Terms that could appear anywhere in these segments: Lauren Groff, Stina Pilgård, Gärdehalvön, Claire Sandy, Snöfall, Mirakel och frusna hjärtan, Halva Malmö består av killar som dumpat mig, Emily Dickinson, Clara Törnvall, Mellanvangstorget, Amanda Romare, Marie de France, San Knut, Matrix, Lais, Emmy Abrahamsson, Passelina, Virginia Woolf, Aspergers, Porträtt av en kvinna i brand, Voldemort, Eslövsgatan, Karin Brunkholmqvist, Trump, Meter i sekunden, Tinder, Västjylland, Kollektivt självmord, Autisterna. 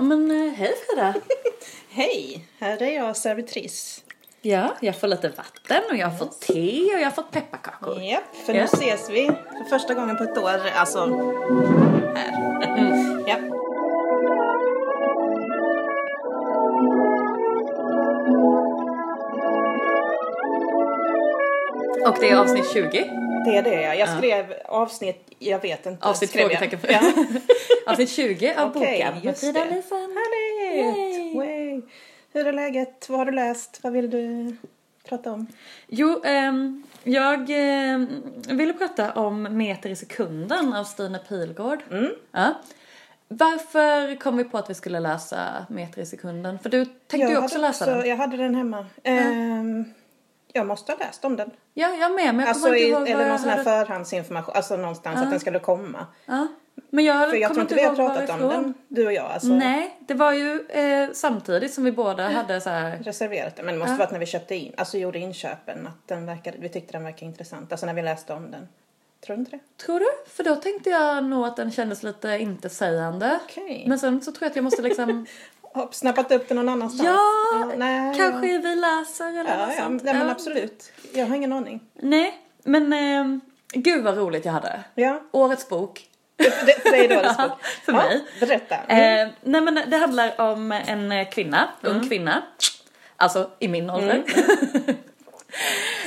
Ja, men hej Frida. Hej, här är jag servitris. Ja, jag får lite vatten och jag har fått te och jag har fått pepparkakor. Ja, för nu ses vi för första gången på ett år. Alltså, här. Ja. Och det är avsnitt 20. Det är det, ja. Jag skrev avsnitt, jag vet inte. Avsnitt 20, tack för det. Avsnitt 20 av boken. Okej, just det. Härligt! Way. Hur är läget? Vad har du läst? Vad vill du prata om? Jo, jag ville prata om Meter i sekunden av Stina Pilgård. Mm. Ja. Varför kom vi på att vi skulle läsa Meter i sekunden? För du tänkte ju också läsa den. Jag hade den hemma. Jag måste ha läst om den. Ja, jag med. Men jag alltså, eller någon sån här förhandsinformation. Alltså någonstans att den skulle komma. Ja. Men jag tror inte vi har pratat om den, du och jag. Alltså. Nej, det var ju samtidigt som vi båda hade så här... reserverat den. Men det måste vara att när vi köpte in, alltså gjorde inköpen, att den verkade, vi tyckte den verkade intressant. Alltså när vi läste om den. Tror du inte det? Tror du? För då tänkte jag nog att den kändes lite intetsägande. Okay. Men sen så tror jag att jag måste liksom... snappat upp den någon annanstans. Ja, nej, kanske vi läser eller något sånt. Nej, men absolut. Jag har ingen aning. Nej, men gud vad roligt jag hade. Ja. Årets bok. Säg då årets bok. För mig. Berätta. Nej, men det handlar om en kvinna, ung kvinna. Alltså i min ålder.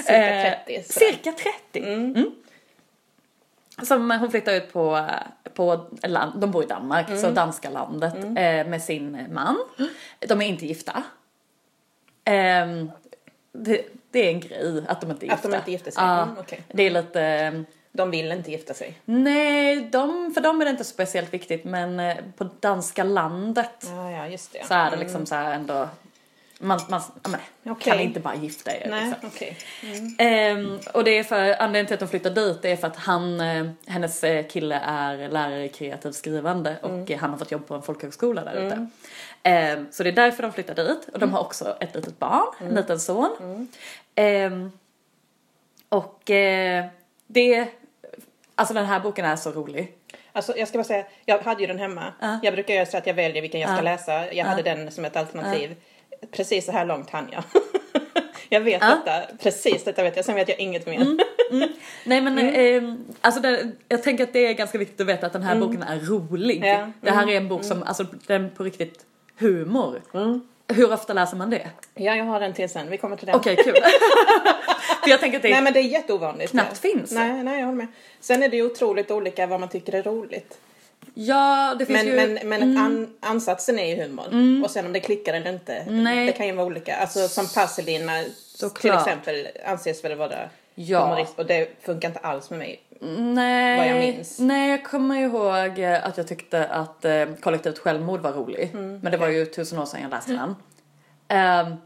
Cirka 30. Cirka 30. Mm. Som hon flyttar ut på land, de bor i Danmark, så danska landet, med sin man. De är inte gifta. Det är en grej att de inte är gifta. Att de inte gifter sig. Ja, okay. Det är lite... De vill inte gifta sig. Nej, för dem är det inte speciellt viktigt, men på danska landet just det. Så är det liksom så här ändå... Man kan inte bara gifta er. Nej, liksom. Och det är för anledningen till att de flyttar dit, det är för att hennes kille är lärare i kreativt skrivande och han har fått jobb på en folkhögskola där ute. Så det är därför de flyttar dit, och de har också ett litet barn, en liten son. Alltså den här boken är så rolig. Alltså jag ska bara säga, jag hade ju den hemma. Jag brukar göra så att jag väljer vilken jag ska läsa. Jag hade den som ett alternativ. Precis så här långt hann jag. Jag vet detta. Precis detta vet jag. Sen vet jag inget mer. Nej men alltså jag tänker att det är ganska viktigt att veta att den här boken är rolig. Ja. Det här är en bok som, alltså den på riktigt humor. Hur ofta läser man det? Ja, jag har den till sen. Vi kommer till den. Okej, kul. För jag tänker att det är... Nej, men det är jätteovanligt. Knappt finns. Nej, jag håller med. Sen är det ju otroligt olika vad man tycker är roligt. Ja, det finns ansatsen är ju humor. Och sen om det klickar eller inte. Nej. Det kan ju vara olika. Alltså som Passelina till exempel anses väl vara humorist. Och det funkar inte alls med mig. Nej. Vad jag minns. Nej, jag kommer ihåg att jag tyckte att Kollektivt självmord var rolig. Men det var ju 1000 år sedan jag läste den.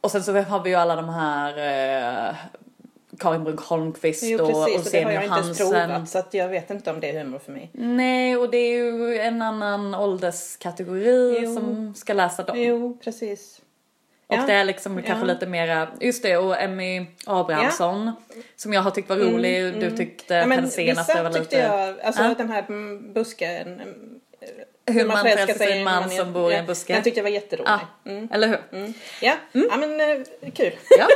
Och sen så har vi ju alla de här... Karin Brunkholmqvist och sen Johansen. Jo, precis. Det har jag inte provat, så att jag vet inte om det är humor för mig. Nej, och det är ju en annan ålderskategori som ska läsa dem. Jo, precis. Och det är liksom kanske lite mera... Just det, och Emmy Abrahamsson, som jag har tyckt var rolig. Du tyckte att hennes senaste var lite... tyckte jag... Alltså den här busken... Hur man förälskar sig i en man som bor i en buske. Den tyckte jag var jätterolig. Eller hur? Men kul. Ja.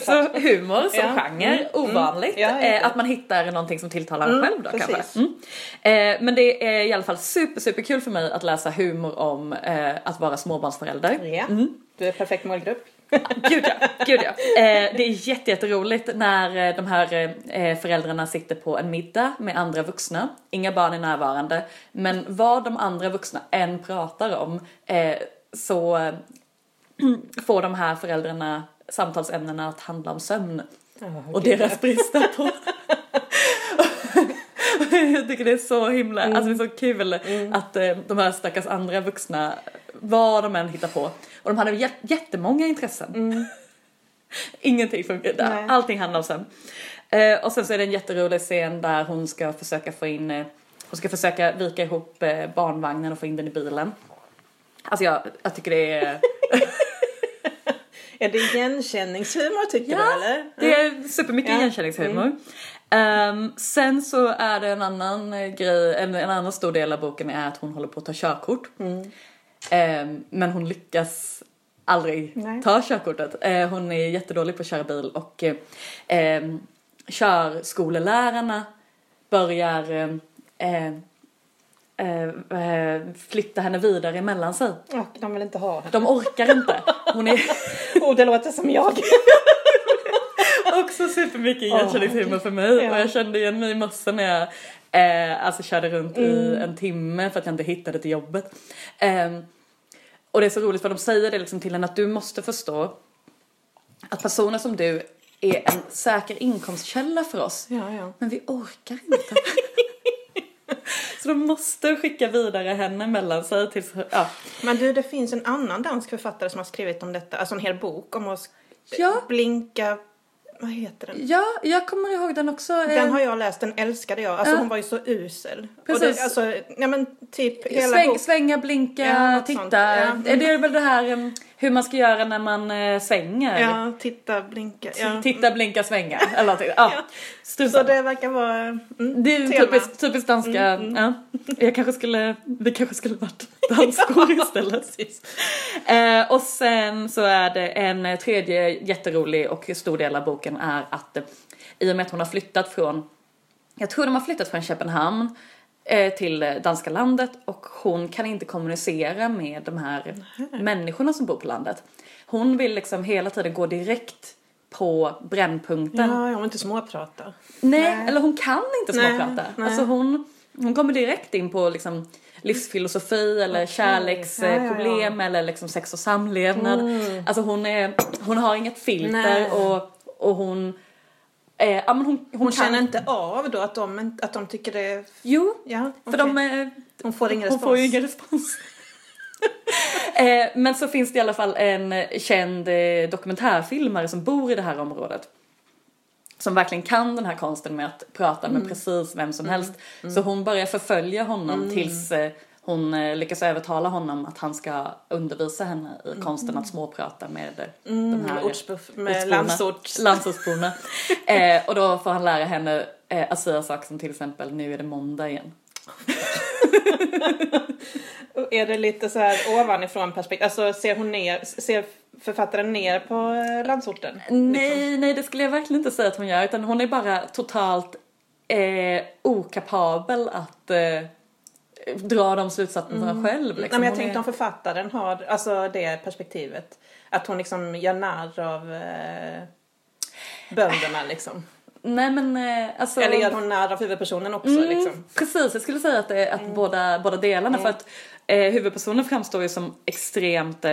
Så humor som genre, ovanligt. Att man hittar någonting som tilltalar en själv då, kanske. Men det är i alla fall superkul för mig att läsa humor om att vara småbarnsförälder. Du är perfekt målgrupp. Gud ja. Det är jätteroligt när de här föräldrarna sitter på en middag med andra vuxna. Inga barn är närvarande. Men vad de andra vuxna än pratar om så får de här föräldrarna samtalsämnena att handla om sömn. Och deras brister på... Jag tycker det är så himla... Alltså det är så kul att de här stackars andra vuxna... Vad de än hittar på. Och de hade jättemånga intressen. Ingenting fungerade. Nej. Allting handlar om sömn. Och sen så är det en jätterolig scen där hon ska försöka få in... hon ska försöka vika ihop barnvagnen och få in den i bilen. Alltså jag tycker det är... Är det igenkänningshumor tycker du eller? Det är supermycket igenkänningshumor. Sen så är det en annan grej... En annan stor del av boken är att hon håller på att ta körkort. Men hon lyckas aldrig ta körkortet. Hon är jättedålig på att köra bil och körskolelärarna börjar flytta henne vidare mellan sig. Och de vill inte ha henne. De orkar inte. Hon är... oh, det låter som jag. Också supermycket igenkänningshumor för mig. Och jag kände igen mig i massa när jag alltså körde runt i en timme för att jag inte hittade till jobbet. Och det är så roligt för de säger det liksom till henne att du måste förstå att personer som du är en säker inkomstkälla för oss. Ja. Men vi orkar inte. Så de måste skicka vidare henne mellan sig tills... Ja. Men du, det finns en annan dansk författare som har skrivit om detta. Alltså en hel bok om att blinka... Vad heter den? Ja, jag kommer ihåg den också. Den har jag läst, den älskade jag. Alltså hon var ju så usel. Precis. Och det, alltså, nej men typ hela svänga, blinka, titta. Är det väl det här hur man ska göra när man svänger? Ja, titta, blinka. Ja. Titta, blinka, svänga. Eller typ. Så det verkar vara det är typiskt danska. Jag kanske skulle, vi kanske skulle varit danskor istället. Och sen så är det en tredje jätterolig och stor del av boken är att i och med att hon har flyttat från, jag tror de har flyttat från Köpenhamn till danska landet och hon kan inte kommunicera med de här människorna som bor på landet. Hon vill liksom hela tiden gå direkt på brännpunkten. Ja, jag vill inte småprata. Nej, eller hon kan inte småprata. Nej. Alltså hon kommer direkt in på liksom livsfilosofi eller kärleksproblem eller liksom sex och samlevnad. Alltså hon har inget filter och hon... ja, men hon kan... känner inte av då att de tycker det... Jo, för hon får ingen respons. Men så finns det i alla fall en känd dokumentärfilmare som bor i det här området. Som verkligen kan den här konsten med att prata med precis vem som helst. Så hon börjar förfölja honom tills hon lyckas övertala honom att han ska undervisa henne i konsten att småprata med de här landsortsborna. Och då får han lära henne att säga saker som till exempel nu är det måndag igen. Är det lite så här ovanifrån perspektiv? Alltså ser hon ner, ser författaren ner på landsorten? Nej, det skulle jag verkligen inte säga att hon gör. Utan hon är bara totalt okapabel att... dra de slutsatserna själv. Liksom. Nej, men jag tänkte om författaren har alltså det perspektivet. Att hon liksom gör narr av bönderna liksom. Nej, men, alltså, eller gör hon narr av huvudpersonen också liksom. Precis, jag skulle säga att, det, att båda delarna. För att huvudpersonen framstår ju som extremt...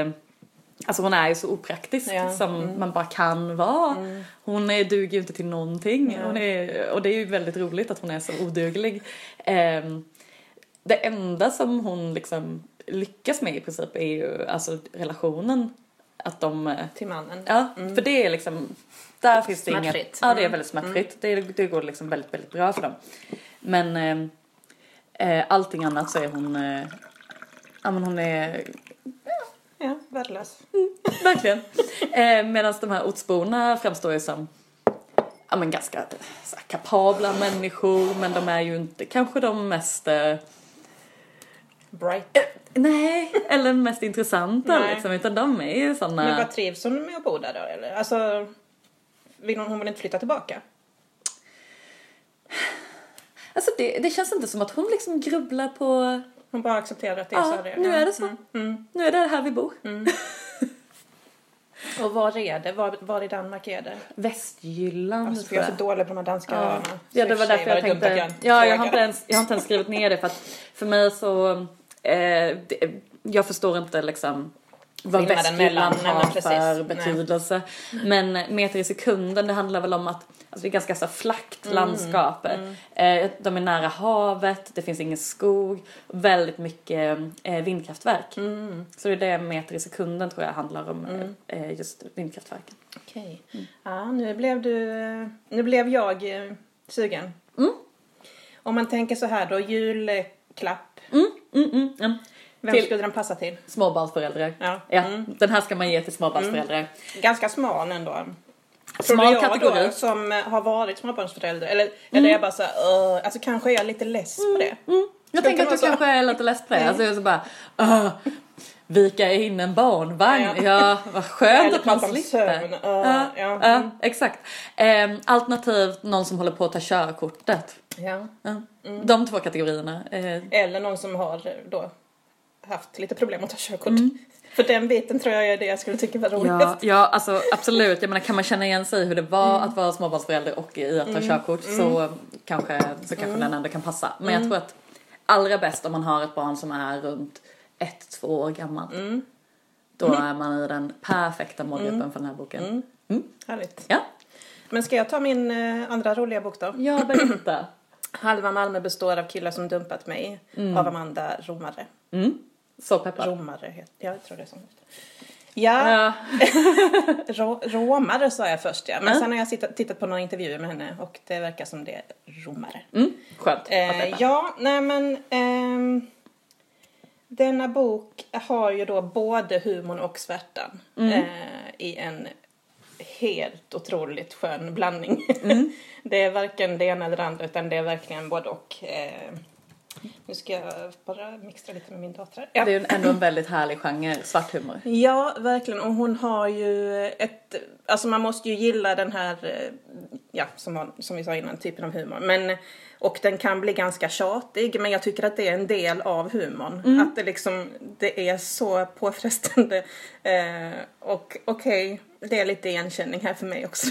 alltså hon är ju så opraktisk som man bara kan vara. Hon duger ju inte till någonting. Hon är, och det är ju väldigt roligt att hon är så oduglig. Det enda som hon liksom lyckas med i princip är ju alltså relationen att de till mannen. Ja, för det är liksom där finns det inget. Ja, det är väldigt smärtfritt. Det går liksom väldigt väldigt bra för dem. Men allting annat så är hon men hon är värdelös. Verkligen. Medan de här ortsborna framstår ju som men ganska så här, kapabla människor, men de är ju inte kanske de mest bright. Nej, eller mest intressanta liksom, utan de är ju såna. Men vad trivs hon med att bo där då, eller? Alltså vill hon väl inte flytta tillbaka? Alltså det känns inte som att hon liksom grubblar på. Hon bara accepterar att det är så det är. Nu är det så. Nu är det här vi bor. Och var är det? Var i Danmark är det? Västjylland. Alltså, för jag är så dålig på de här danska öarna. Ja, det var därför jag tänkte... Jag har inte ens skrivit ner det. För att för mig så... jag förstår inte liksom... Vad Västjylland har för betydelse. Men meter i sekunden, det handlar väl om att... Alltså det är ganska så flackt landskap. De är nära havet. Det finns ingen skog. Väldigt mycket vindkraftverk. Så det är det meter i sekunden tror jag handlar om. Just vindkraftverken. Okej. Ja, nu blev jag sugen. Om man tänker så här då. Julklapp. Vem skulle den passa till? Småbarnsföräldrar. Den här ska man ge till småbarnsföräldrar. Ganska smal ändå. Smal kategori. Då, som har varit småbarnsföräldrar. Eller är jag bara så här, alltså kanske är jag lite less på det. Jag tänker att du kanske är lite less på det. Alltså jag så bara, vika in en barnvagn. Ja, ja, vad skönt att man slipper. Exakt. Alternativt någon som håller på att ta körkortet. Ja. De två kategorierna. Eller någon som har då haft lite problem att ta körkort. Mm. För den biten tror jag är det jag skulle tycka var roligast. Ja, alltså absolut. Jag menar, kan man känna igen sig hur det var att vara småbarnsförälder och i att ta körkort, så kanske den ändå kan passa. Men jag tror att allra bäst om man har ett barn som är runt 1-2 år gammalt. Mm. Då är man i den perfekta målgruppen för den här boken. Härligt. Ja. Men ska jag ta min andra roliga bok då? Ja, berätta. Halva Malmö består av killar som dumpat mig av Amanda Romare. Mm. Så peppar. Romare heter jag tror det är sånt. Ja. Romare sa jag först, ja. Men sen har jag tittat på några intervjuer med henne och det verkar som det är romare. Mm. Skönt. Denna bok har ju då både humorn och svärtan i en helt otroligt skön blandning. Mm. Det är varken det ena eller det andra, utan det är verkligen både och. Nu ska jag bara mixtra lite med min dator. Ja. Det är ändå en väldigt härlig genre, svart humor. Ja, verkligen. Och hon har ju alltså man måste ju gilla den här, ja, som vi sa innan, typen av humor. Men, och den kan bli ganska tjatig, men jag tycker att det är en del av humorn. Mm. Att det liksom, det är så påfrestande. Och okej, det är lite igenkänning här för mig också.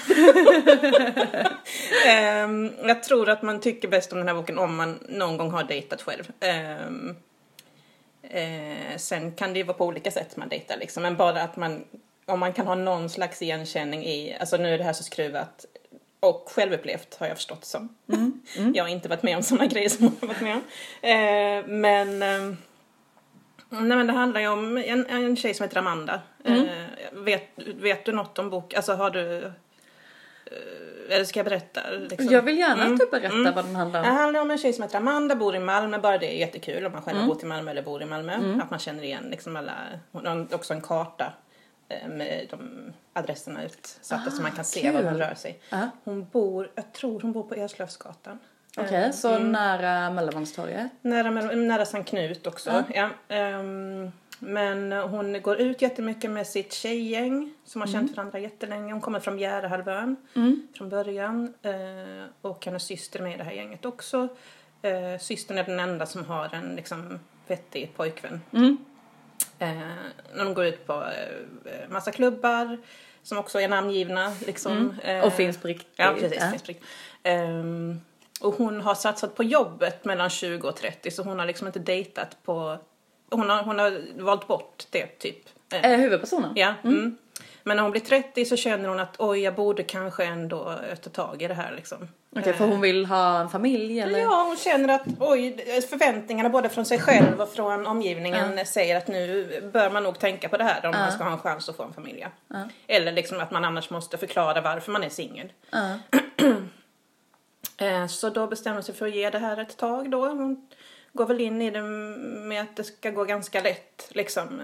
Jag tror att man tycker bäst om den här boken om man någon gång har dejtat själv. Sen kan det ju vara på olika sätt man dejtar liksom. Men bara att man, om man kan ha någon slags igenkänning i, alltså nu är det här så skruvat och självupplevt har jag förstått som. Mm. Mm. Jag har inte varit med om sådana grejer som hon har varit med om. Men det handlar ju om en tjej som heter Amanda. Vet du något om bok? Alltså har du... Eller ska jag berätta? Liksom? Jag vill gärna att du berättar vad den handlar om. Det handlar om en tjej som heter Amanda, bor i Malmö. Bara det är jättekul om man själv har bott i Malmö eller bor i Malmö. Att man känner igen liksom alla... Hon har också en karta med de adresserna utsatta så man kan se var hon rör sig. Hon bor, jag tror hon bor på Eslövsgatan. Okej, så nära Mellanvangstorget? Nära San Knut också, men hon går ut jättemycket med sitt tjejgäng som har känt varandra jättelänge. Hon kommer från Gärdehalvön från början. Och hennes syster med i det här gänget också. Systern är den enda som har en liksom vettig pojkvän. När de går ut på massa klubbar som också är namngivna liksom. Och finns på riktigt. Ja, precis, finns på riktigt. Och hon har satsat på jobbet mellan 20 och 30. Så hon har liksom inte dejtat på... Hon har valt bort det typ. Huvudpersonen? Ja. Mm. Men när hon blir 30 så känner hon att oj, jag borde kanske ändå ta tag i det här liksom. Okej, för hon vill ha en familj eller? Ja, hon känner att förväntningarna både från sig själv och från omgivningen säger att nu bör man nog tänka på det här om man ska ha en chans att få en familj. Eller liksom att man annars måste förklara varför man är singel. Så då bestämmer hon sig för att ge det här ett tag då. Hon går väl in i det med att det ska gå ganska lätt liksom.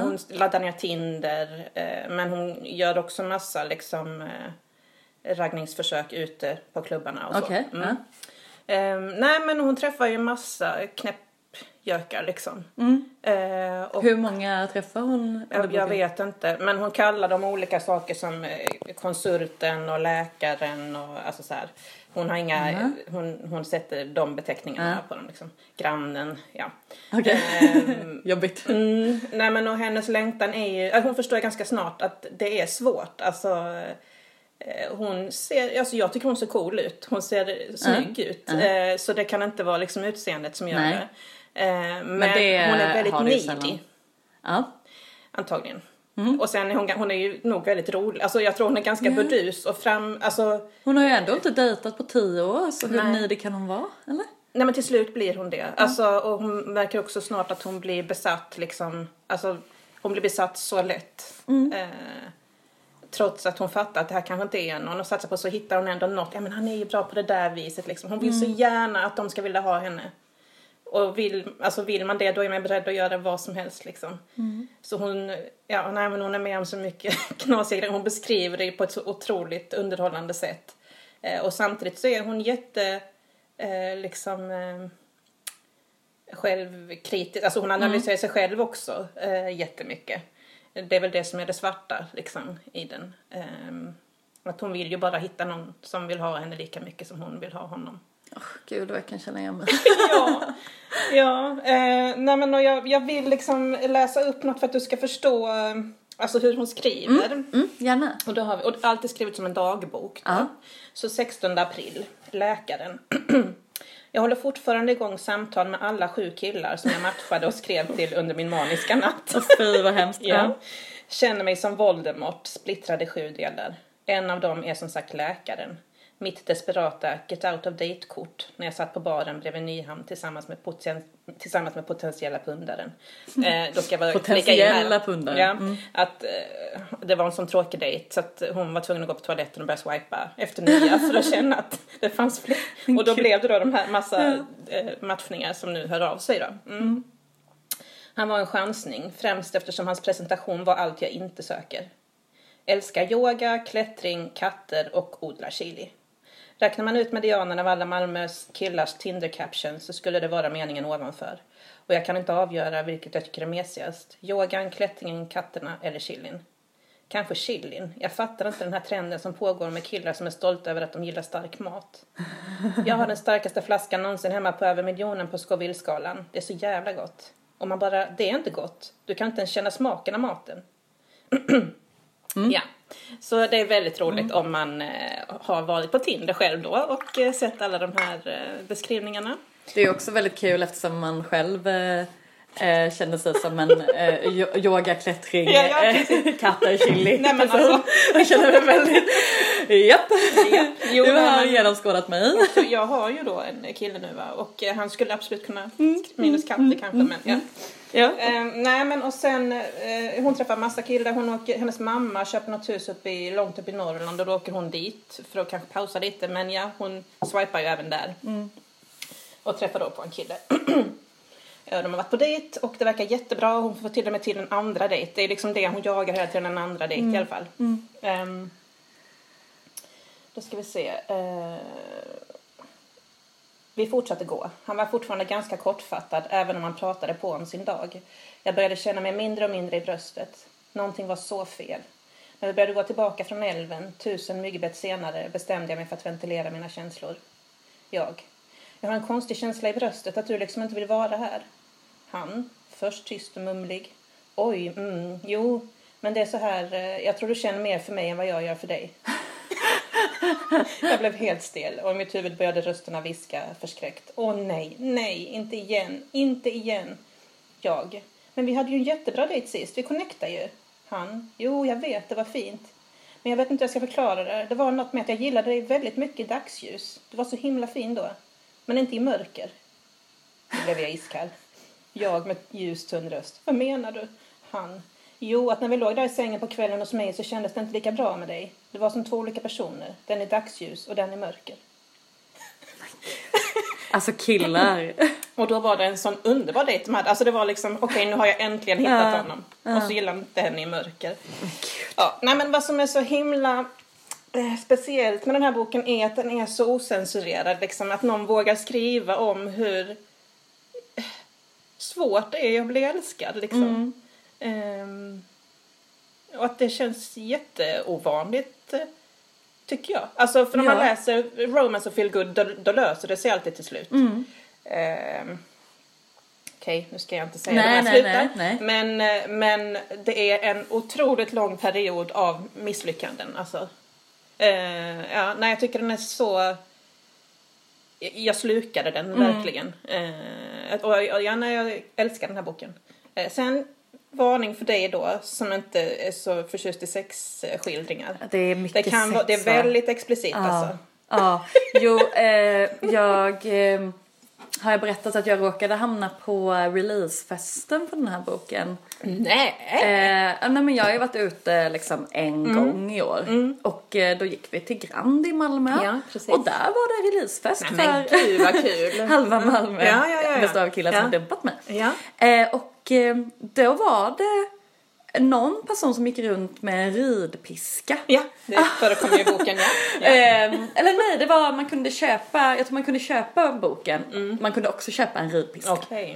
Hon laddar ner Tinder. Men hon gör också massa liksom raggningsförsök ute på klubbarna och så. Okay. Nej, men hon träffar ju massa knäppjökar liksom. Och hur många träffar hon? Jag vet inte. Men hon kallar dem olika saker som konsulten och läkaren och alltså så här. Hon har inga, hon sätter de beteckningarna på dem liksom. Grannen, ja. Okej. Jobbigt. Nej, men och hennes längtan är ju, hon förstår ganska snart att det är svårt. Alltså hon ser, alltså jag tycker hon ser cool ut. Hon ser snygg ut. Så det kan inte vara liksom utseendet som gör det. Men hon är väldigt nidig. Ja. Antagligen. Mm. Och sen är hon är ju nog väldigt rolig. Alltså jag tror hon är ganska burdus och hon har ju ändå inte dejtat på 10 år. Så hur nidig kan hon vara, eller? Nej, men till slut blir hon det. Alltså, och hon verkar också snart att hon blir besatt liksom. Alltså hon blir besatt så lätt. Trots att hon fattar att det här kanske inte är någon och satsar på, så hittar hon ändå något. Ja, men han är ju bra på det där viset liksom. Hon vill så gärna att de ska vilja ha henne. Och vill man det, då är man beredd att göra vad som helst liksom. Så hon är med om så mycket knasiga grejer. Hon beskriver det på ett så otroligt underhållande sätt. Och samtidigt så är hon jätte själv kritisk, alltså hon analyserar sig själv också jättemycket. Det är väl det som är det svarta liksom i den. Att hon vill ju bara hitta någon som vill ha henne lika mycket som hon vill ha honom. Oh, gud vad jag kan känna igen mig. Nej, men, och jag vill liksom läsa upp något för att du ska förstå alltså hur hon skriver. Gärna. Och då har vi, och allt är skrivet som en dagbok. Så 16 april, läkaren. Jag håller fortfarande igång samtal med alla 7 killar som jag matchade och skrev till under min maniska natt. Och fy vad hemskt. Ja. Känner mig som Voldemort, splittrad i 7 delar. En av dem är som sagt läkaren. Mitt desperata get out of date-kort när jag satt på baren bredvid Nyhamn tillsammans med potentiella pundaren. Då ska jag bara potentiella pundaren. Ja, att det var en sån tråkig dejt så att hon var tvungen att gå på toaletten och börja swipa efter nya för att känna att det fanns fler. Och då blev det då de här massa matchningar som nu hör av sig då. Han var en chansning, främst eftersom hans presentation var allt jag inte söker. Älskar yoga, klättring, katter och odlar chili. Räknar man ut medianen av alla Malmös killars Tinder-caption så skulle det vara meningen ovanför. Och jag kan inte avgöra vilket jag tycker är mesigast. Yogan, klättringen, katterna eller chillin. Kanske chillin. Jag fattar inte den här trenden som pågår med killar som är stolta över att de gillar stark mat. Jag har den starkaste flaskan någonsin hemma på över miljonen på Scoville-skalan. Det är så jävla gott. Om man bara, det är inte gott. Du kan inte ens känna smaken av maten. Ja. Så det är väldigt roligt om man har varit på Tinder själv då och sett alla de här beskrivningarna. Det är också väldigt kul eftersom man själv känner sig som en yogaklättring, katter, chili. Nej, men alltså. Jag känner mig väldigt, du har genomskådat mig. Jag har ju då en kille nu va? Och han skulle absolut kunna, minus katter kanske, men ja. Ja. Nej men och sen hon träffar massa killar, hennes mamma köper något hus långt upp i Norrland och då åker hon dit för att kanske pausa lite, men ja, hon swipar ju även där och träffar då på en kille. De har varit på dejt och det verkar jättebra, hon får till och med till en andra dejt, det är liksom det hon jagar hela tiden, en andra dejt i alla fall. Då ska vi se. Vi fortsatte gå. Han var fortfarande ganska kortfattad även om han pratade på om sin dag. Jag började känna mig mindre och mindre i bröstet. Någonting var så fel. När vi började gå tillbaka från älven 1000 myggbett senare bestämde jag mig för att ventilera mina känslor. Jag har en konstig känsla i bröstet att du liksom inte vill vara här. Han, först tyst och mumlig. Jo, men det är så här, jag tror du känner mer för mig än vad jag gör för dig. Jag blev helt stel och i mitt huvud började rösterna viska förskräckt. Nej, inte igen. Men vi hade ju en jättebra dejt sist, vi connectade ju. Han, jag vet, det var fint. Men jag vet inte hur jag ska förklara det. Det var något med att jag gillade dig väldigt mycket i dagsljus. Du var så himla fin då. Men inte i mörker. Då blev jag iskall. Jag med ljus tunn röst. Vad menar du? Han. Att när vi låg där i sängen på kvällen hos mig så kändes det inte lika bra med dig. Det var som 2 olika personer. Den i dagsljus och den i mörker. Alltså killar. Och då var det en sån underbar dejt med. Alltså det var liksom, okej, nu har jag äntligen hittat honom. Och så gillar inte henne i mörker. Nej, men vad som är så himla speciellt med den här boken är att den är så osensurerad. Liksom, att någon vågar skriva om hur svårt det är att bli älskad. Liksom. Och att det känns jätteovanligt, tycker jag. Alltså för när man läser romance och feel good, då löser det sig alltid till slut. Okej, nu ska jag inte säga det när jag slutar. Men det är en otroligt lång period av misslyckanden. Alltså, jag tycker den är så... Jag slukade den verkligen. Och jag älskar den här boken. Sen... Varning för dig då som inte är så förtjust i sexskildringar. Det är mycket sex. Det är väldigt explicit alltså. Har jag berättat att jag råkade hamna på releasefesten för den här boken? Nej, men jag har ju varit ute liksom en gång i år. Och då gick vi till Grand i Malmö. Och där var det releasefest för gud, vad kul. Halva Malmö består av killar som dumpat mig. Och då var det någon person som gick runt med en ridpiska. Ja, det förekommer ju i boken. Ja. Eller nej, det var man kunde köpa, jag tror man kunde köpa boken. Mm. Man kunde också köpa en ridpiska. Okay.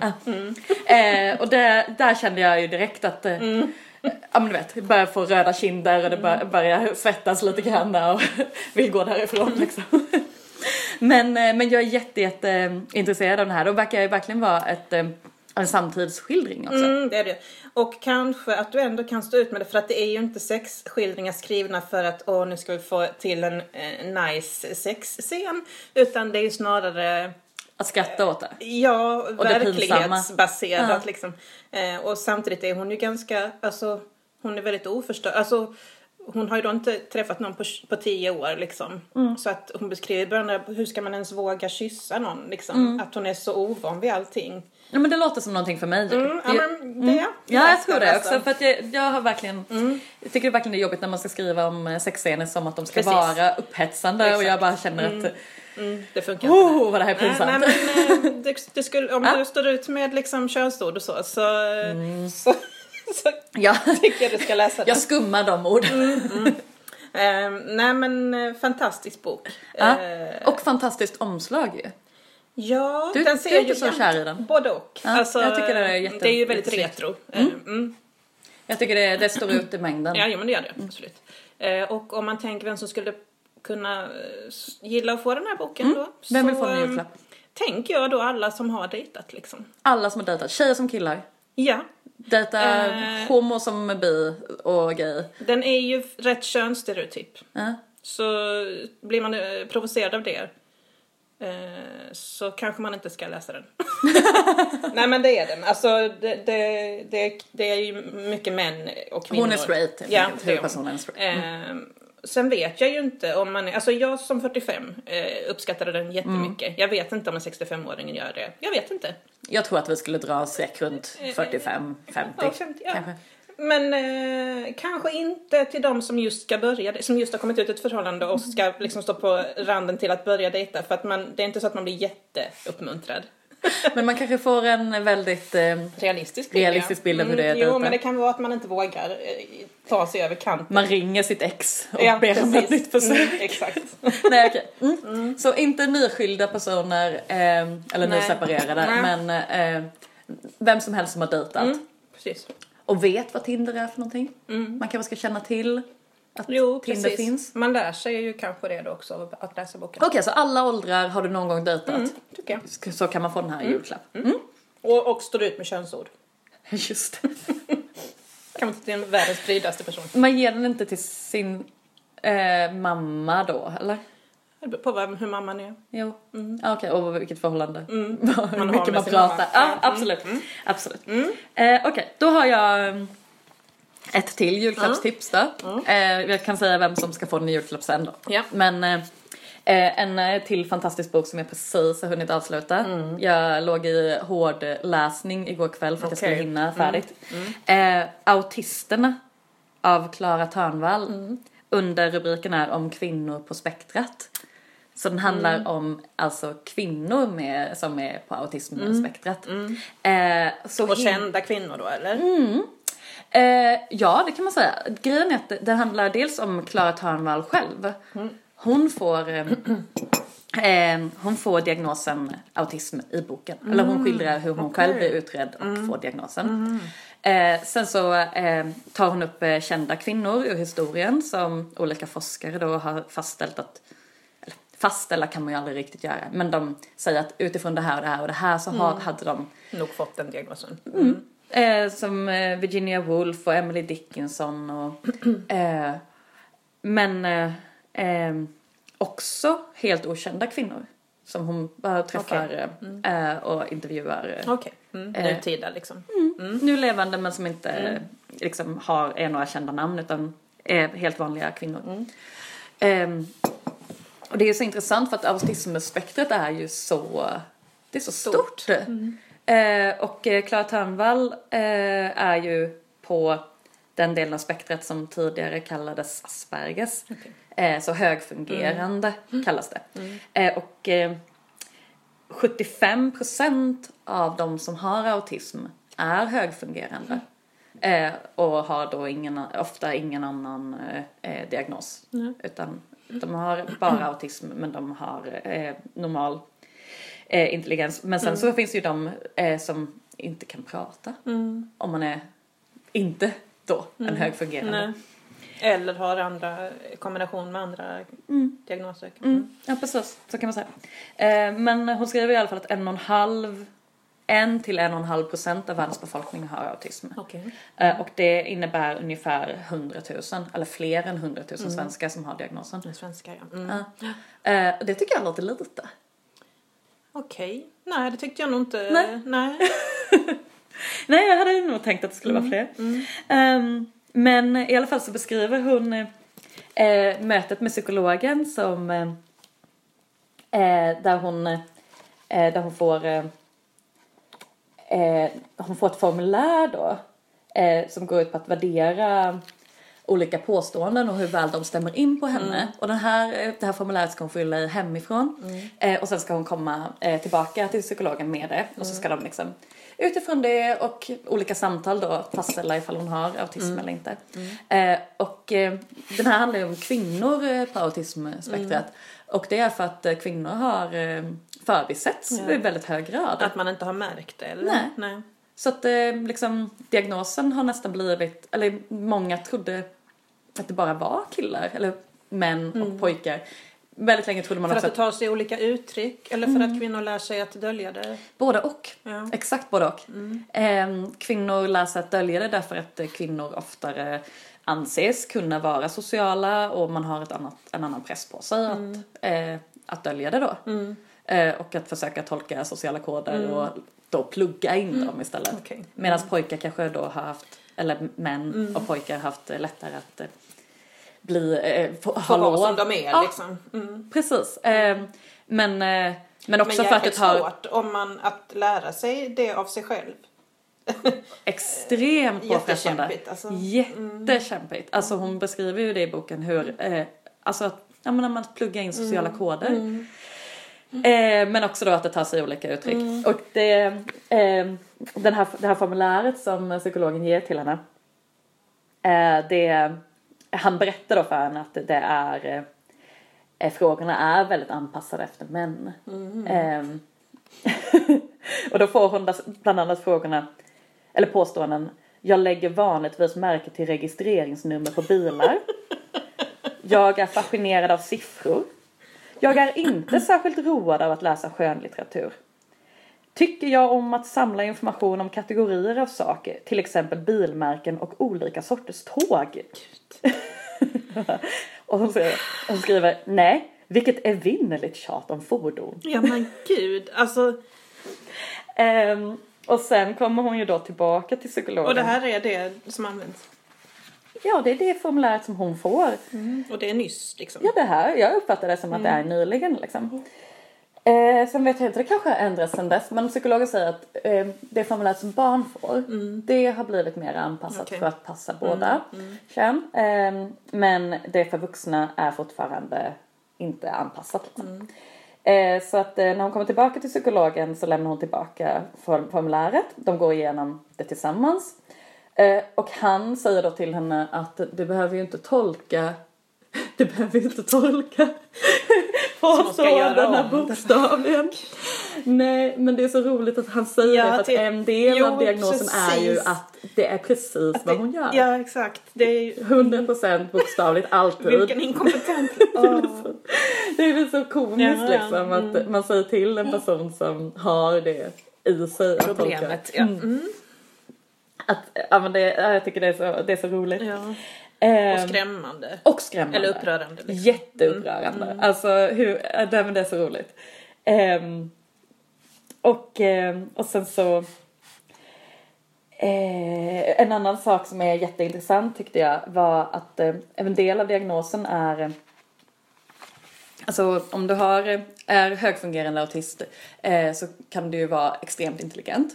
Och där kände jag ju direkt att ja, men du vet, börjar få röda kinder och det börjar svettas lite grann och vill gå därifrån liksom. Men jag är jätte intresserad av den här. Då verkar jag verkligen vara en samtidsskildring också. Mm, det är det. Och kanske att du ändå kan stå ut med det. För att det är ju inte sexskildringar skrivna för att nu ska vi få till en nice sexscen. Utan det är ju snarare... Att skratta åt det. Ja, och verklighetsbaserat. Ja. Liksom. Och samtidigt är hon ju ganska... Alltså, hon är väldigt oförstörd. Alltså, hon har ju då inte träffat någon på 10 år. Liksom. Mm. Så att hon beskriver början, hur ska man ens våga kyssa någon? Liksom? Mm. Att hon är så ovan vid allting. Ja, men det låter som någonting för mig. Ja, jag tror det också. För att jag har verkligen... Jag tycker det verkligen är jobbigt när man ska skriva om sexscener som att de ska vara upphetsande. Exakt. Och jag bara känner att... det funkar inte. Vad det här är pinsamt. Nej, men det skulle, om du står ut med liksom könsord och så tycker jag du ska läsa det. Jag skummar de orden. Nej, men fantastisk bok. Och fantastiskt omslag ju. Ja, den ser ju så kär i den. Både och. Ja, alltså, jag tycker det är ju väldigt retro. Jag tycker det står ut i mängden. Ja, men det gör det. Absolut. Och om man tänker vem som skulle kunna gilla att få den här boken då. Vem vill få den i julklapp? Tänker jag då alla som har dejtat liksom. Alla som har dejtat. Tjejer som killar. Ja. Dejta homo som bi och gay. Den är ju rätt könsstereotyp. Så blir man provocerad av det. Så kanske man inte ska läsa den. Nej, men det är den. Alltså det är ju mycket män och kvinnor. Hon är straight. Ja, huvudpersonen är straight. Sen vet jag ju inte om man... Alltså jag som 45 uppskattade den jättemycket. Jag vet inte om en 65-åring gör det. Jag vet inte. Jag tror att vi skulle dra säkert runt 45-50. Ja, 50, ja. Kanske. Men kanske inte till de som just ska börja... Som just har kommit ut ett förhållande och ska liksom stå på randen till att börja dejta. För att det är inte så att man blir jätteuppmuntrad. Men man kanske får en väldigt realistisk bild av hur det är. Men det kan vara att man inte vågar ta sig över kanten. Man ringer sitt ex och ber om ett nytt försök. Exakt. Nej, okej. Så inte nyskilda personer eller nyseparerade. Men vem som helst som har dejtat. Precis. Och vet vad Tinder är för någonting. Man kanske ska känna till att Tinder finns. Man lär sig ju kanske det då också att läsa boken. Okej, så alla åldrar har du någon gång dejtat. Tycker jag. Så kan man få den här julklapp. Och står ut med könsord. Just det. Kan man inte till en världens fridaste person. Man ger den inte till sin mamma då, eller? Det beror på hur mamman är. Jo. Okej, och vilket förhållande. Man har med sin mamma. Absolut. Absolut. Okej, då har jag... Ett till julklappstips då. Jag kan säga vem som ska få den i julklapp sen då. Yeah. Men en till fantastisk bok som jag precis har hunnit avsluta. Jag låg i hård läsning igår kväll för att jag skulle hinna färdigt. Autisterna av Clara Törnvall. Under rubriken är om kvinnor på spektrat. Så den handlar om alltså kvinnor som är på autismspektrat. Och kända kvinnor då, eller? Ja, det kan man säga. Grejen är att det handlar dels om Clara Törnvall själv. Hon får diagnosen autism i boken. Eller hon skildrar hur hon själv blir utredd och får diagnosen. Sen så tar hon upp kända kvinnor ur historien som olika forskare då har fastställt att... Eller, fastställa kan man ju aldrig riktigt göra. Men de säger att utifrån det här och det här och det här så hade de... Nog fått den diagnosen. Som Virginia Woolf och Emily Dickinson och också helt okända kvinnor som hon bara träffar och intervjuar nutida liksom nu levande men som inte liksom är några kända namn utan är helt vanliga kvinnor och det är så intressant för att autismspektret är ju så det är så stort. Och Clara Törnvall är ju på den delen av spektret som tidigare kallades Aspergers. Så högfungerande kallas det. Och 75% av de som har autism är högfungerande. Och har då ofta ingen annan diagnos. Mm. Utan de har bara autism, men de har normal intelligens. Men sen så finns ju de som inte kan prata. Mm. Om man är inte då en högfungerande. Nej. Eller har andra kombination med andra diagnoser. Ja, precis. Så kan man säga. Men hon skriver i alla fall att 1-1,5% av världens befolkning har autism. Okay. Och det innebär ungefär 100 000 eller fler än 100 000 svenskar som har diagnosen. Svenskar, ja. Mm. Det tycker jag låter lite. Okej. Okay. Nej, det tyckte jag nog inte. Nej. Nej, jag hade nog tänkt att det skulle vara fler. Mm. Men i alla fall så beskriver hon mötet med psykologen som där hon får ett formulär då som går ut på att värdera olika påståenden och hur väl de stämmer in på henne. Mm. Och det här formuläret ska hon fylla i hemifrån. Och sen ska hon komma tillbaka till psykologen med det. Och så ska de liksom utifrån det och olika samtal då fastställa ifall hon har autism eller inte. Och den här handlar ju om kvinnor på autismspektrat. Och det är för att kvinnor har förbisetts i väldigt hög grad. Att man inte har märkt det, eller? Nej. Så att liksom, diagnosen har nästan blivit, eller många trodde att det bara var killar, eller män och pojkar. Väldigt länge trodde man för också att det tar sig olika uttryck, eller för att kvinnor lär sig att dölja det. Både och, exakt både och. Kvinnor lär sig att dölja det därför att kvinnor oftare anses kunna vara sociala och man har en annan press på sig att dölja det då. Och att försöka tolka sociala koder och då plugga in dem istället. Okay. Medan pojkar kanske då har haft, eller män och pojkar haft lättare att bli få vara som de är liksom. Precis. Men också för att det tar svårt om man att lära sig det av sig själv. Extremt påfrestande. Jättekämpigt. Alltså hon beskriver ju det i boken hur alltså att när man pluggar in sociala koder. Men också då att det tar sig olika uttryck. Och det här formuläret som psykologen ger till henne, han berättar då för henne att det är frågorna är väldigt anpassade efter män. Och då får hon bland annat frågorna, eller påståenden: jag lägger vanligtvis märke till registreringsnummer på bilar. Jag är fascinerad av siffror. Jag är inte särskilt road av att läsa skönlitteratur. Tycker jag om att samla information om kategorier av saker, till exempel bilmärken och olika sorters tåg. Och hon skriver: nej, vilket evinnerligt tjat om fordon. Ja men gud, alltså. Och sen kommer hon ju då tillbaka till psykologen. Och det här är det som används? Ja, det är det formuläret som hon får. Och det är nyss liksom? Ja, det här, jag uppfattar det som att det är nyligen liksom. Sen vet jag inte, det kanske har ändrats sedan dess. Men psykologer säger att det formuläret som barn får, det har blivit mer anpassat för att passa båda kön. Men det för vuxna är fortfarande inte anpassat. Liksom. Så att när hon kommer tillbaka till psykologen så lämnar hon tillbaka formuläret. De går igenom det tillsammans. Och han säger då till henne att du behöver ju inte tolka påståendena bokstavligen. Nej, men det är så roligt att han säger det, för att en del av diagnosen är ju att det är precis vad hon gör. Ja, exakt. Det är ju 100% bokstavligt alltid. Vilken inkompetent. Det är väl så komiskt liksom att man säger till en person som har det i sig att tolka. Problemet, jag tycker det är så roligt. Ja. Och skrämmande. Eller upprörande. Liksom. Jätteupprörande. Alltså, det är så roligt. Och sen så... en annan sak som är jätteintressant tyckte jag var att en del av diagnosen är... Alltså, om du är högfungerande autist så kan du ju vara extremt intelligent.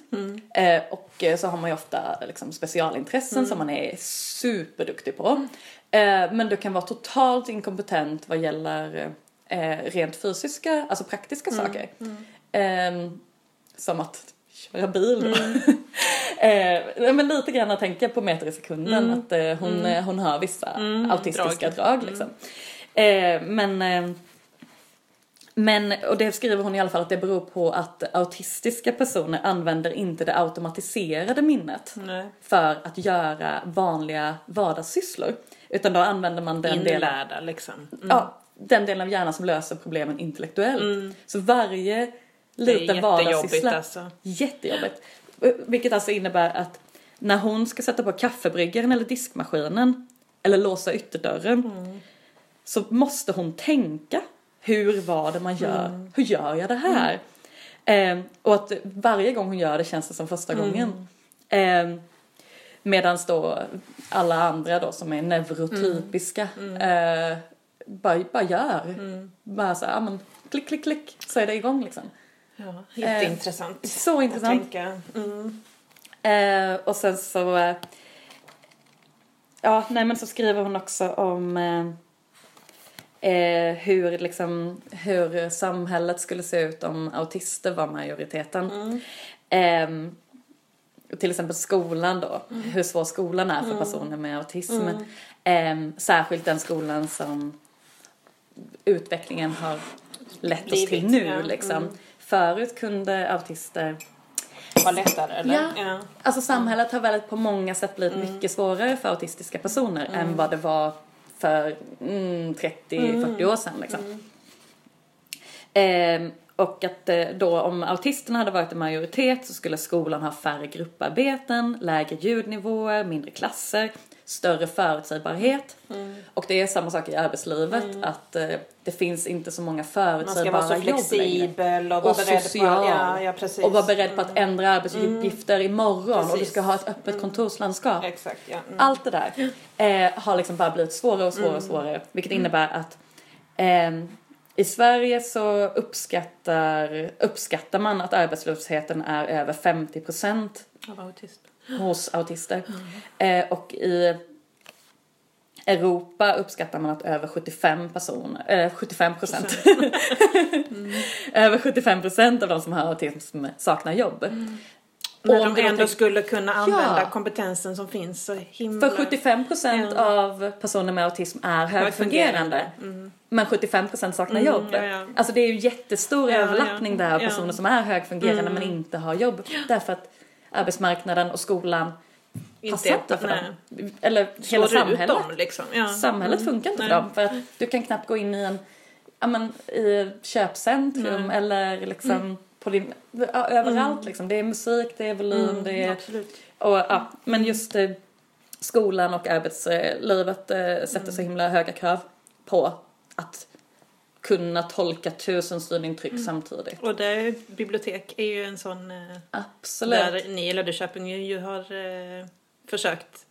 Och så har man ju ofta liksom specialintressen som man är superduktig på. Men du kan vara totalt inkompetent vad gäller rent fysiska, alltså praktiska saker. Som att köra bil. Men lite grann att tänka på meter i sekunden. Mm. Att hon har vissa autistiska drag liksom. Men, och det skriver hon i alla fall, att det beror på att autistiska personer använder inte det automatiserade minnet för att göra vanliga vardagssysslor. Utan då använder man den delen, liksom. Ja, den delen av hjärnan som löser problemen intellektuellt. Mm. Så varje liten vardagssyssla, alltså. Jättejobbigt. Vilket alltså innebär att när hon ska sätta på kaffebryggaren eller diskmaskinen eller låsa ytterdörren så måste hon tänka. Hur var det man gör? Hur gör jag det här? Och att varje gång hon gör det känns det som första gången. Medan då alla andra då som är neurotypiska bara gör. Bara så här, men klick, klick, klick så är det igång liksom. Ja, jätteintressant. Så intressant. Att tänka. Och sen så ja, nej men så skriver hon också om hur, liksom, hur samhället skulle se ut om autister var majoriteten. Till exempel skolan då. Hur svår skolan är för personer med autism. Särskilt den skolan som utvecklingen har lett oss till nu. Liksom. Förut kunde autister vara lättare. Eller? Ja. Alltså samhället har väl på många sätt blivit mycket svårare för autistiska personer än vad det var för 30-40 år sedan liksom. Och att då om autisterna hade varit en majoritet så skulle skolan ha färre grupparbeten, lägre ljudnivåer, mindre klasser, större förutsägbarhet. Och det är samma sak i arbetslivet, att det finns inte så många förutsägbara jobb. Man ska vara så flexibel och vara beredd på, och vara beredd på att ändra arbetsuppgifter imorgon, precis. Och du ska ha ett öppet kontorslandskap. Exakt, ja. Allt det där har liksom bara blivit svårare och svårare och svårare, vilket innebär att i Sverige så uppskattar man att arbetslösheten är över 50% av hos autister. Och i Europa uppskattar man att över 75% över 75% av de som har autism saknar jobb. Men om de ändå skulle kunna använda kompetensen som finns så himla. För 75% av personer med autism är högfungerande. Men 75% saknar jobb. Alltså det är ju jättestor överlappning där av personer som är högfungerande men inte har jobb. Därför att arbetsmarknaden och skolan passar inte för dem. Eller hela samhället. Dem, liksom. Samhället funkar inte för dem. För att du kan knappt gå in i en i köpcentrum eller liksom på din, överallt liksom. Det är musik, det är volym, det är och, men just skolan och arbetslivet sätter så himla höga krav på att kunna tolka tusen styrningtryck samtidigt. Och det bibliotek är ju en sån där ni i Lödderköping ju har försökt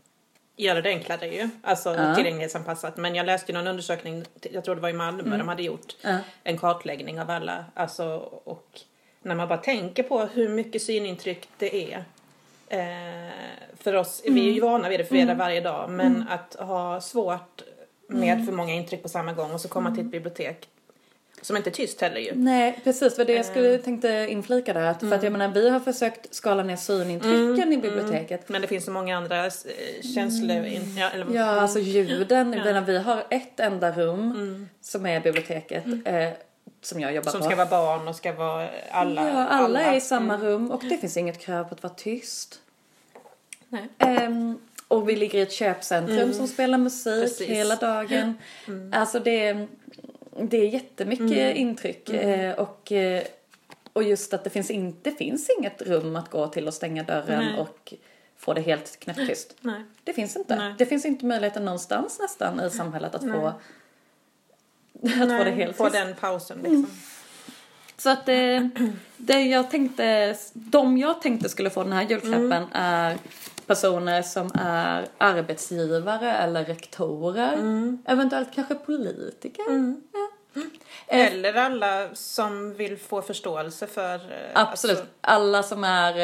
göra det enklare ju. Alltså tillgänglighetsanpassat. Men jag läste ju någon undersökning, jag tror det var i Malmö, de hade gjort en kartläggning av alla. Alltså, och när man bara tänker på hur mycket synintryck det är. För oss, vi är ju vana vid det för varje dag. Men att ha svårt med för många intryck på samma gång och så komma till ett bibliotek som inte är tyst heller ju. Nej, precis. För det jag skulle tänkte inflika där. För att jag menar, vi har försökt skala ner synintrycken i biblioteket. Men det finns så många andra känslor. Alltså ljuden. När vi har ett enda rum som är biblioteket. Som jag jobbar som på. Som ska vara barn och ska vara alla. Ja, alla är i samma rum. Och det finns inget krav på att vara tyst. Nej. Och vi ligger i ett köpcentrum som spelar musik hela dagen. Alltså det är jättemycket intryck. Och just att det finns inget rum att gå till och stänga dörren och få det helt knäpptyst. Nej. Det finns inte. Nej. Det finns inte möjligheten någonstans nästan i samhället att få det helt på den pausen liksom. Så att de jag tänkte skulle få den här julklappen är personer som är arbetsgivare eller rektorer, eventuellt kanske politiker. Eller alla som vill få förståelse för... Absolut. Alltså... Alla som är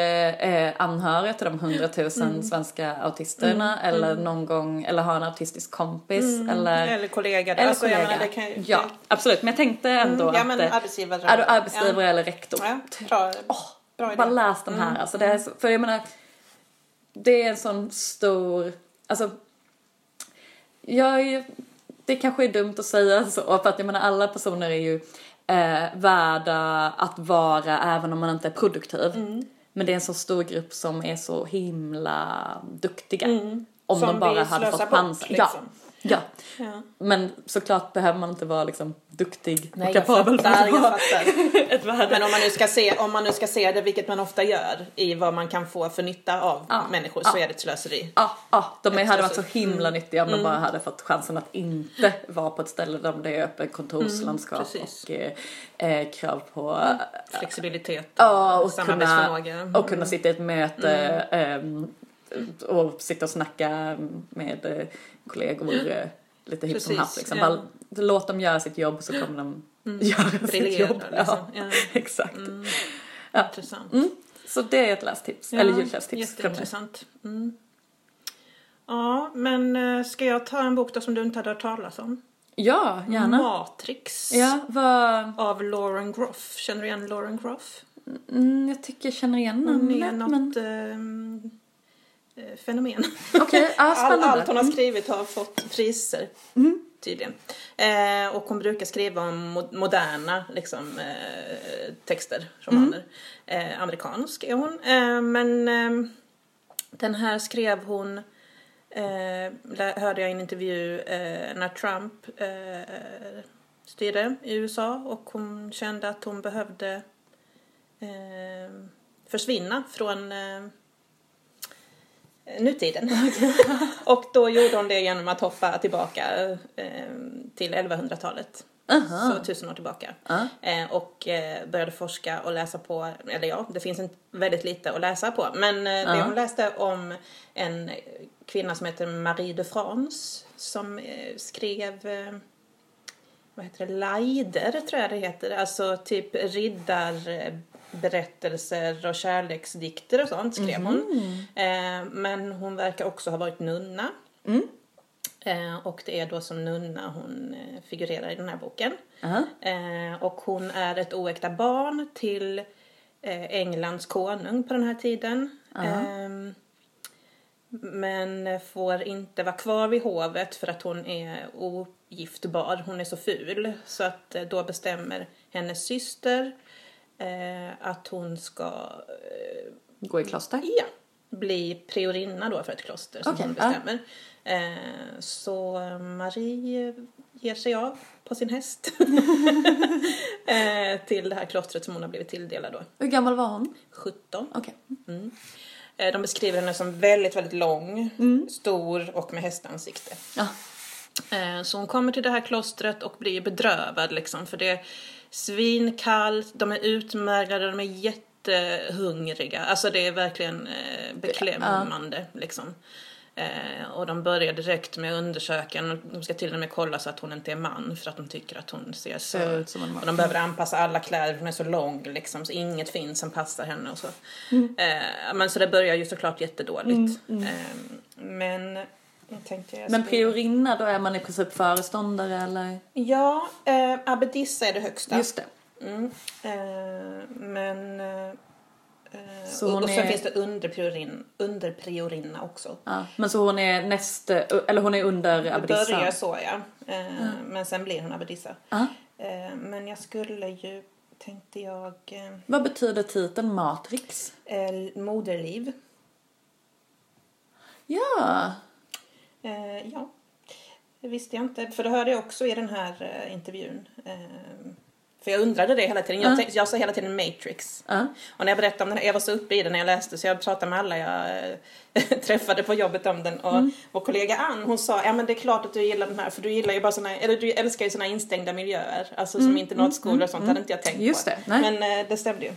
anhöriga till de 100 000 svenska autisterna. Eller någon gång... Eller har en autistisk kompis. Eller kollega. Eller alltså, kollega. Jag menar, ja, absolut. Men jag tänkte ändå att... Arbetsgivare. Är du arbetsgivare eller rektor? Ja, bra idé. Bara läs den här. Alltså, det är så, för jag menar... det är en sån stor... Alltså, det kanske är dumt att säga så, för att jag menar, alla personer är ju värda att vara även om man inte är produktiv. Mm. Men det är en så stor grupp som är så himla duktiga. Mm. Om som de bara hade fått chansen. Liksom. Ja. Ja. Men såklart behöver man inte vara liksom duktig. Nej, och kapabel jag fattar. Men om man nu ska se det, vilket man ofta gör, i vad man kan få för nytta av människor, så är det ett slöseri. De hade varit så himla nyttiga om de bara hade fått chansen att inte vara på ett ställe där det är öppen kontorslandskap och krav på flexibilitet och samarbetsförmåga. Och kunna sitta i ett möte och sitta och snacka med kollegor lite hipp som haft. Liksom. Ja. Låt dem göra sitt jobb, så kommer de göra sitt jobb. Liksom. Ja. Ja. Exakt. Mm. Ja. Intressant. Mm. Så det är ett lästips. Ja. Eller jullästips. Jätteintressant. Mm. Ja, men ska jag ta en bok då som du inte hade hört talas om? Ja, gärna. Matrix. Ja, av Lauren Groff. Känner du igen Lauren Groff? Mm, jag tycker jag känner igen namnet. Fenomen. Okay, allt hon har skrivit har fått priser tydligen. Och hon brukar skriva om moderna liksom, texter, romaner. Amerikansk är hon. Men den här skrev hon, hörde jag i en intervju när Trump styrde i USA, och hon kände att hon behövde försvinna från nutiden. Och då gjorde hon det genom att hoppa tillbaka till 1100-talet. Så 1000 år tillbaka. Och började forska och läsa på. Eller ja, det finns väldigt lite att läsa på. Men det hon läste om en kvinna som heter Marie de France. Som skrev... vad heter det? Leider, tror jag det heter. Alltså typ riddarberättelser och kärleksdikter och sånt skrev hon. Men hon verkar också ha varit nunna. Mm. Och det är då som nunna hon figurerar i den här boken. Och hon är ett oäkta barn till Englands konung på den här tiden. Men får inte vara kvar vid hovet för att hon är ogiftbar. Hon är så ful. Så att då bestämmer hennes syster att hon ska gå i kloster. Ja, bli priorinna då för ett kloster som hon bestämmer. Så Marie ger sig av på sin häst till det här klostret som hon har blivit tilldelad då. Hur gammal var hon? 17. Okej. De beskriver henne som väldigt, väldigt lång, stor och med hästansikte. Ja. Så hon kommer till det här klostret och blir bedrövad liksom. För det är svinkallt, de är utmärglade, de är jättehungriga. Alltså det är verkligen beklämmande liksom. Och de börjar direkt med undersökan. De ska till och med kolla så att hon inte är man, för att de tycker att hon ser så ut som en man. Och de behöver anpassa alla kläder, hon är så lång liksom, så inget finns som passar henne och så. Men så det börjar ju såklart jättedåligt. Men jag tänkte jag... Men priorinna, då är man i princip föreståndare eller? Ja, abbedissa är det högsta. Just det. Men... Så och sen finns det underpriorinna också. Ja, men så hon är under abbedissa. Det börjar så, ja. Men sen blir hon abbedissa. Men jag skulle ju, tänkte jag... Vad betyder titeln Matrix? Moderliv. Ja. Ja, det visste jag inte. För det hörde jag också i den här intervjun. För jag undrade det hela tiden. Jag sa hela tiden Matrix. Och när jag berättade om den, jag var så uppe i den när jag läste. Så jag pratade med alla jag träffade på jobbet om den. Och vår kollega Ann, hon sa, ja men det är klart att du gillar den här. För du gillar ju bara såna, eller du älskar ju såna instängda miljöer. Alltså som internatskolor och sånt hade inte jag tänkt just på. Det, nej. Men det stämde ju.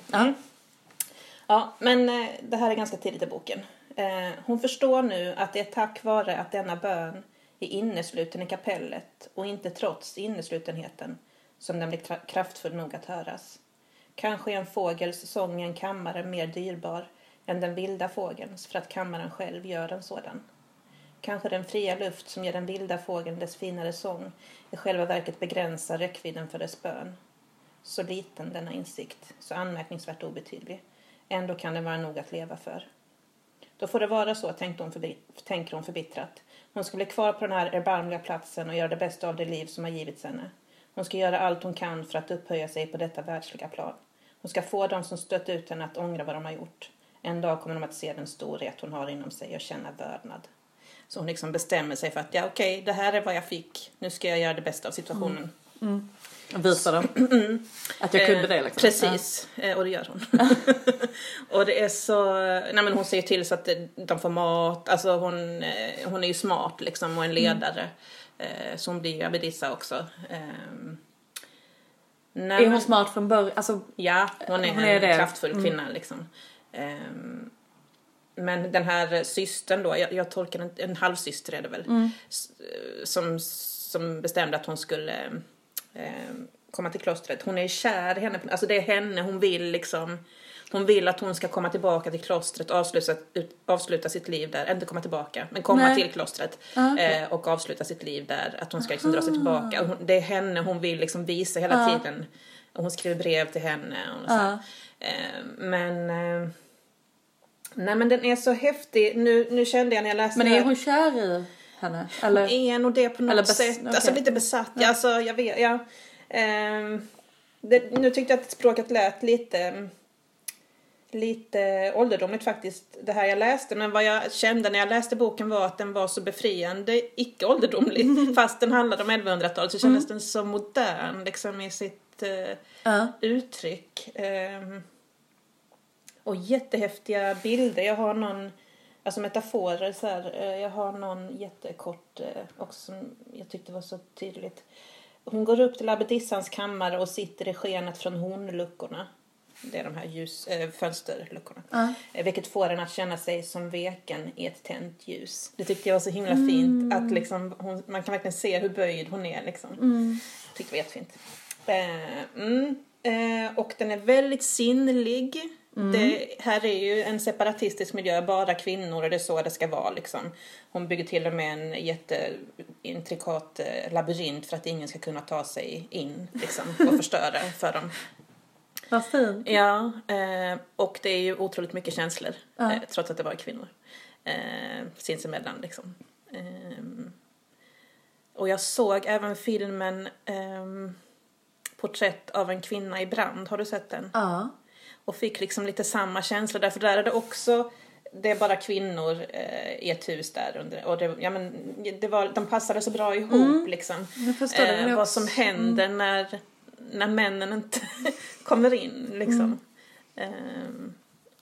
Ja, men det här är ganska tidigt i boken. Hon förstår nu att det är tack vare att denna bön är innesluten i kapellet. Och inte trots inneslutenheten. Som den blir kraftfull nog att höras. Kanske är en fågels sång i en kammare mer dyrbar än den vilda fågelns, för att kammaren själv gör en sådan. Kanske den fria luft som ger den vilda fågeln dess finare sång i själva verket begränsar räckvidden för dess bön. Så liten denna insikt, så anmärkningsvärt obetydlig. Ändå kan den vara nog att leva för. Då får det vara så, tänker hon förbittrat. Hon ska bli kvar på den här erbarmliga platsen och göra det bästa av det liv som har givits henne. Hon ska göra allt hon kan för att upphöja sig på detta världsliga plan. Hon ska få dem som stött ut henne att ångra vad de har gjort. En dag kommer de att se den storhet hon har inom sig och känna vördnad. Så hon liksom bestämmer sig för att okej, det här är vad jag fick. Nu ska jag göra det bästa av situationen. Mm. Och visa dem att jag kunde det liksom. Precis, och det gör hon. Och det är så... Nej, men hon ser till så att de får mat. Alltså hon är ju smart liksom, och en ledare. Så hon blir ju abedissa också. När... Är hon smart från början? Alltså, ja, hon är en kraftfull kvinna liksom. Men den här systern då, jag tolkar en halvsyster är det väl, som bestämde att hon skulle komma till klostret. Hon är kär i henne, alltså det är henne, hon vill att hon ska komma tillbaka till klostret, avsluta sitt liv där, inte komma tillbaka, men komma till klostret och avsluta sitt liv där, att hon ska liksom dra sig tillbaka. Det är henne hon vill liksom visa hela tiden. Och hon skriver brev till henne och så. Men den är så häftig. Nu kände jag när jag läste det. Men är hon kär i henne? Eller? Hon är nog det på något sätt. Okay. Alltså lite besatt. Ja. Alltså, jag vet, ja. Nu tyckte jag att språket lät lite ålderdomligt faktiskt, det här jag läste. Men vad jag kände när jag läste boken var att den var så befriande, icke-ålderdomlig. Fast den handlade om 1100-talet så kändes den så modern liksom, i sitt uttryck. Och jättehäftiga bilder. Jag har någon, alltså metaforer så här, jag har någon jättekort också som jag tyckte var så tydligt. Hon går upp till abbedissans kammare och sitter i skenet från hornluckorna. Det är de här fönsterluckorna. Vilket får henne att känna sig som veken i ett tänt ljus. Det tyckte jag var så himla fint. Att liksom, man kan verkligen se hur böjd hon är. Liksom. Tyckte det var jättefint. Och den är väldigt sinnlig. Det här är ju en separatistisk miljö, bara kvinnor, och det är så det ska vara liksom. Hon bygger till och med en jätteintrikat labyrint för att ingen ska kunna ta sig in liksom, och förstöra för dem. Vad fint. Ja, och det är ju otroligt mycket känslor trots att det var kvinnor sinsemellan liksom. Och jag såg även filmen Porträtt av en kvinna i brand. Har du sett den? Ja. Och fick liksom lite samma känsla. Därför där är det också... Det är bara kvinnor i ett hus där. Och de passade så bra ihop. Liksom. Vad som händer när männen inte kommer in. Liksom.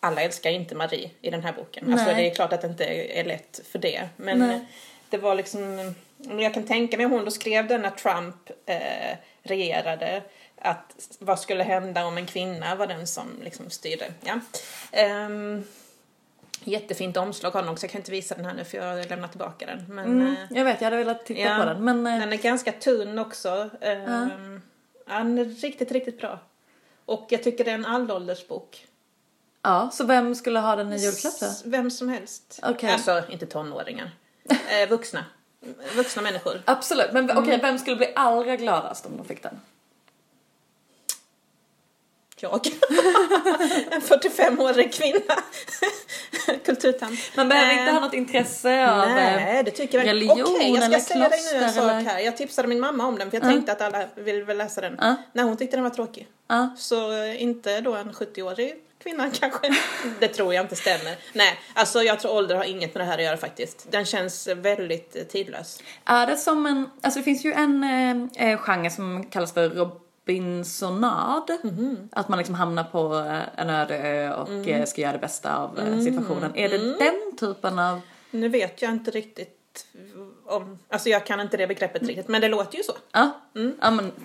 Alla älskar inte Marie i den här boken. Alltså, det är klart att det inte är lätt för det. Men det var liksom... Jag kan tänka mig hon då skrev den när Trump regerade... Att vad skulle hända om en kvinna var den som liksom styrde. Ja. Jättefint omslag har den också. Jag kan inte visa den här nu för jag lämnar tillbaka den. Men, jag hade velat titta på den. Men, den är ganska tunn också. Den är riktigt, riktigt bra. Och jag tycker det är en allåldersbok. Ja, så vem skulle ha den i julklapp då? Vem som helst. Okay. Alltså, inte tonåringar. Vuxna människor. Absolut, men vem skulle bli allra gladast om de fick den? Jag. En 45-årig kvinna. Kulturtant. Man behöver inte ha något intresse av religion. Okej, jag ska säga dig nu en sak här. Jag tipsade min mamma om den för jag tänkte att alla ville väl läsa den. Nej, hon tyckte den var tråkig. Så inte då en 70-årig kvinna kanske. Det tror jag inte stämmer. Nej, alltså jag tror ålder har inget med det här att göra faktiskt. Den känns väldigt tidlös. Är det som en... Alltså det finns ju en genre som kallas för Binsonad. Att man liksom hamnar på en öde ö och ska göra det bästa av situationen. Är det den typen av... Nu vet jag inte riktigt om... Alltså jag kan inte det begreppet riktigt. Men det låter ju så.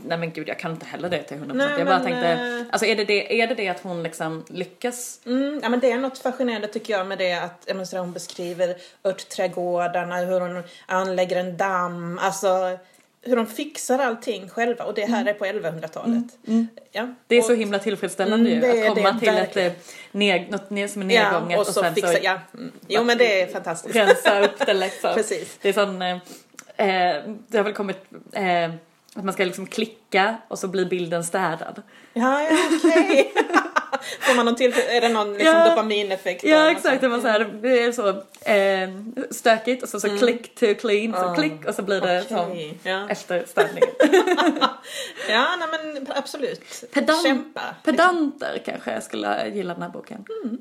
Men gud, jag kan inte heller det till 100%. Jag bara tänkte... Alltså är det att hon liksom lyckas? Ja, men det är något fascinerande tycker jag med det. Att hon beskriver örtträdgårdarna. Hur hon anlägger en damm. Alltså... Hur de fixar allting själva. Och det här är på 1100-talet. Ja. Det är så himla tillfredsställande ju. Att komma till något som är nedgånget. Ja, och så sen fixa, Jo, men det är fantastiskt. Rensa upp det liksom. Precis. Det är sån... det har väl kommit... att man ska liksom klicka och så blir bilden städad. Ja, okej. får man någon till, är det någon liksom dopamineffekt? Ja, exakt. Det var så här, det är så stökigt och så click to clean, så klick och så blir det som efter ställningen. Ja, nej, men absolut. Kämpa. Pedanter kanske jag skulle gilla den här boken. Mm.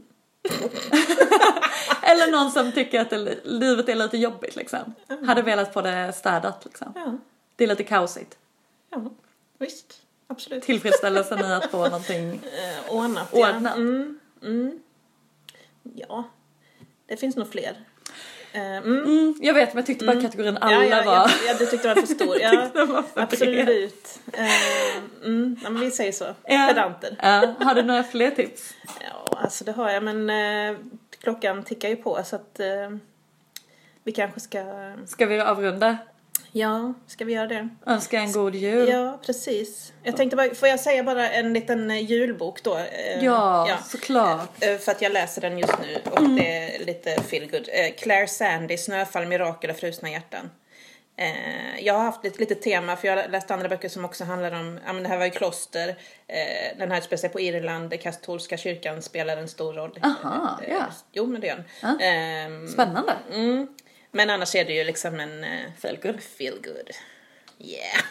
Eller någon som tycker att livet är lite jobbigt liksom. Hade velat få det städat liksom. Ja. Det är lite kaosigt. Ja, visst. Absolut. Tillfredsställelsen i att få någonting ordnat. Mm. Mm. Ja, det finns nog fler. Jag vet, men jag tyckte bara kategorin alla var... Ja, du tyckte det var för stor. Ja, absolut. Ja, men vi säger så. Pedanter. Har du några fler tips? Ja, alltså det har jag. Men klockan tickar ju på så att vi kanske ska... Ska vi avrunda? Ja, ska vi göra det? Önska en god jul. Ja, precis. Jag tänkte bara, får jag säga bara en liten julbok då? Ja, såklart. För att jag läser den just nu och det är lite feel good. Claire Sandy, Snöfall, Mirakel och frusna hjärtan. Jag har haft lite tema, för jag läste andra böcker som också handlar om, ja men det här var ju kloster, den här spelar sig på Irland, den katolska kyrkan spelar en stor roll. Aha, ja. Jo, men det gör den. Spännande. Mm. Men annars är det ju liksom en... Feel good. Yeah.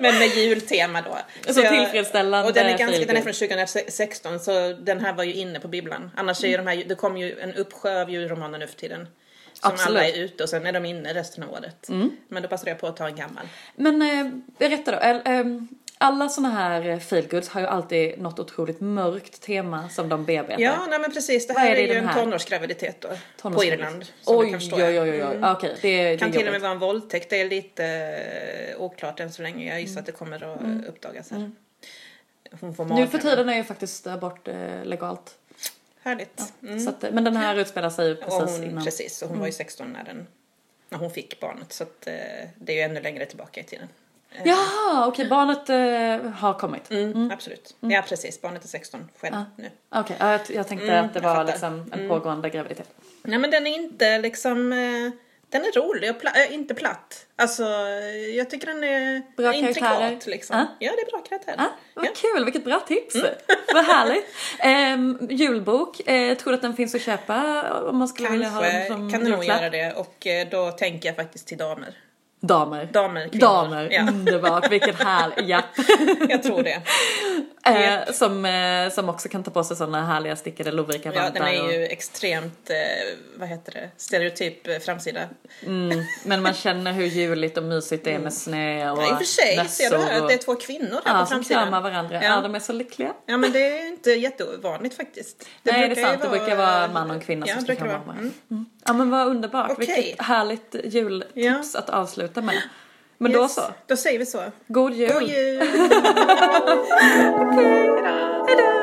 Men med jultema då. Så tillfredsställande. Och den är från 2016. Så den här var ju inne på bibblan. Annars är ju de här... Det kommer ju en uppsjö av julromaner nu för tiden. Som alla är ute och sen är de inne resten av året. Mm. Men då passar jag på att ta en gammal. Men berätta då. Alla såna här feel goods har ju alltid något otroligt mörkt tema som de bearbetar. Ja, nej men precis. Det här är ju en tonårsgraviditet då. På Irland. Oj. Okej, det kan till och med vara en våldtäkt. Det är lite oklart än så länge. Jag gissar att det kommer att uppdagas här. Hon får nu för tiden är ju faktiskt abort legalt. Härligt. Ja, så att, men den här utspelar sig ju precis innan. Precis, och hon var ju 16 när hon fick barnet. Så att, det är ju ännu längre tillbaka i tiden. Ja, okej, barnet har kommit. Absolut. Ja, precis. Barnet är 16 själv nu. Okej, jag tänkte att det var liksom en pågående graviditet. Nej, men den är inte liksom... Den är rolig och inte platt. Alltså, jag tycker den är bra intrikat. Liksom. Ja, det är bra karaktärer. Vad kul, vilket bra tips. Vad härligt. Julbok, tror du att den finns att köpa? Om man skulle vilja ha den som kan nog göra det. Och då tänker jag faktiskt till damer. Damer, ja. Underbart, vilken härlig, ja. Jag tror det. Som också kan ta på sig sådana härliga stickade lovrika vantar. Ja, den är ju extremt, stereotyp framsida. Men man känner hur juligt och mysigt det är med snö och nässor. Ja, i och för sig ser du här att det är två kvinnor här på framsidan. Ja, som kramar varandra. Ja, de är så lyckliga. Ja, men det är inte jättevanligt faktiskt. Nej, det är sant. Det brukar vara man och en kvinna som ska krama varandra. Ja, men vad underbart. Okay. Vilket härligt jultips att avsluta med. Men då så. Då säger vi så. God jul. God jul. Okej, hejdå.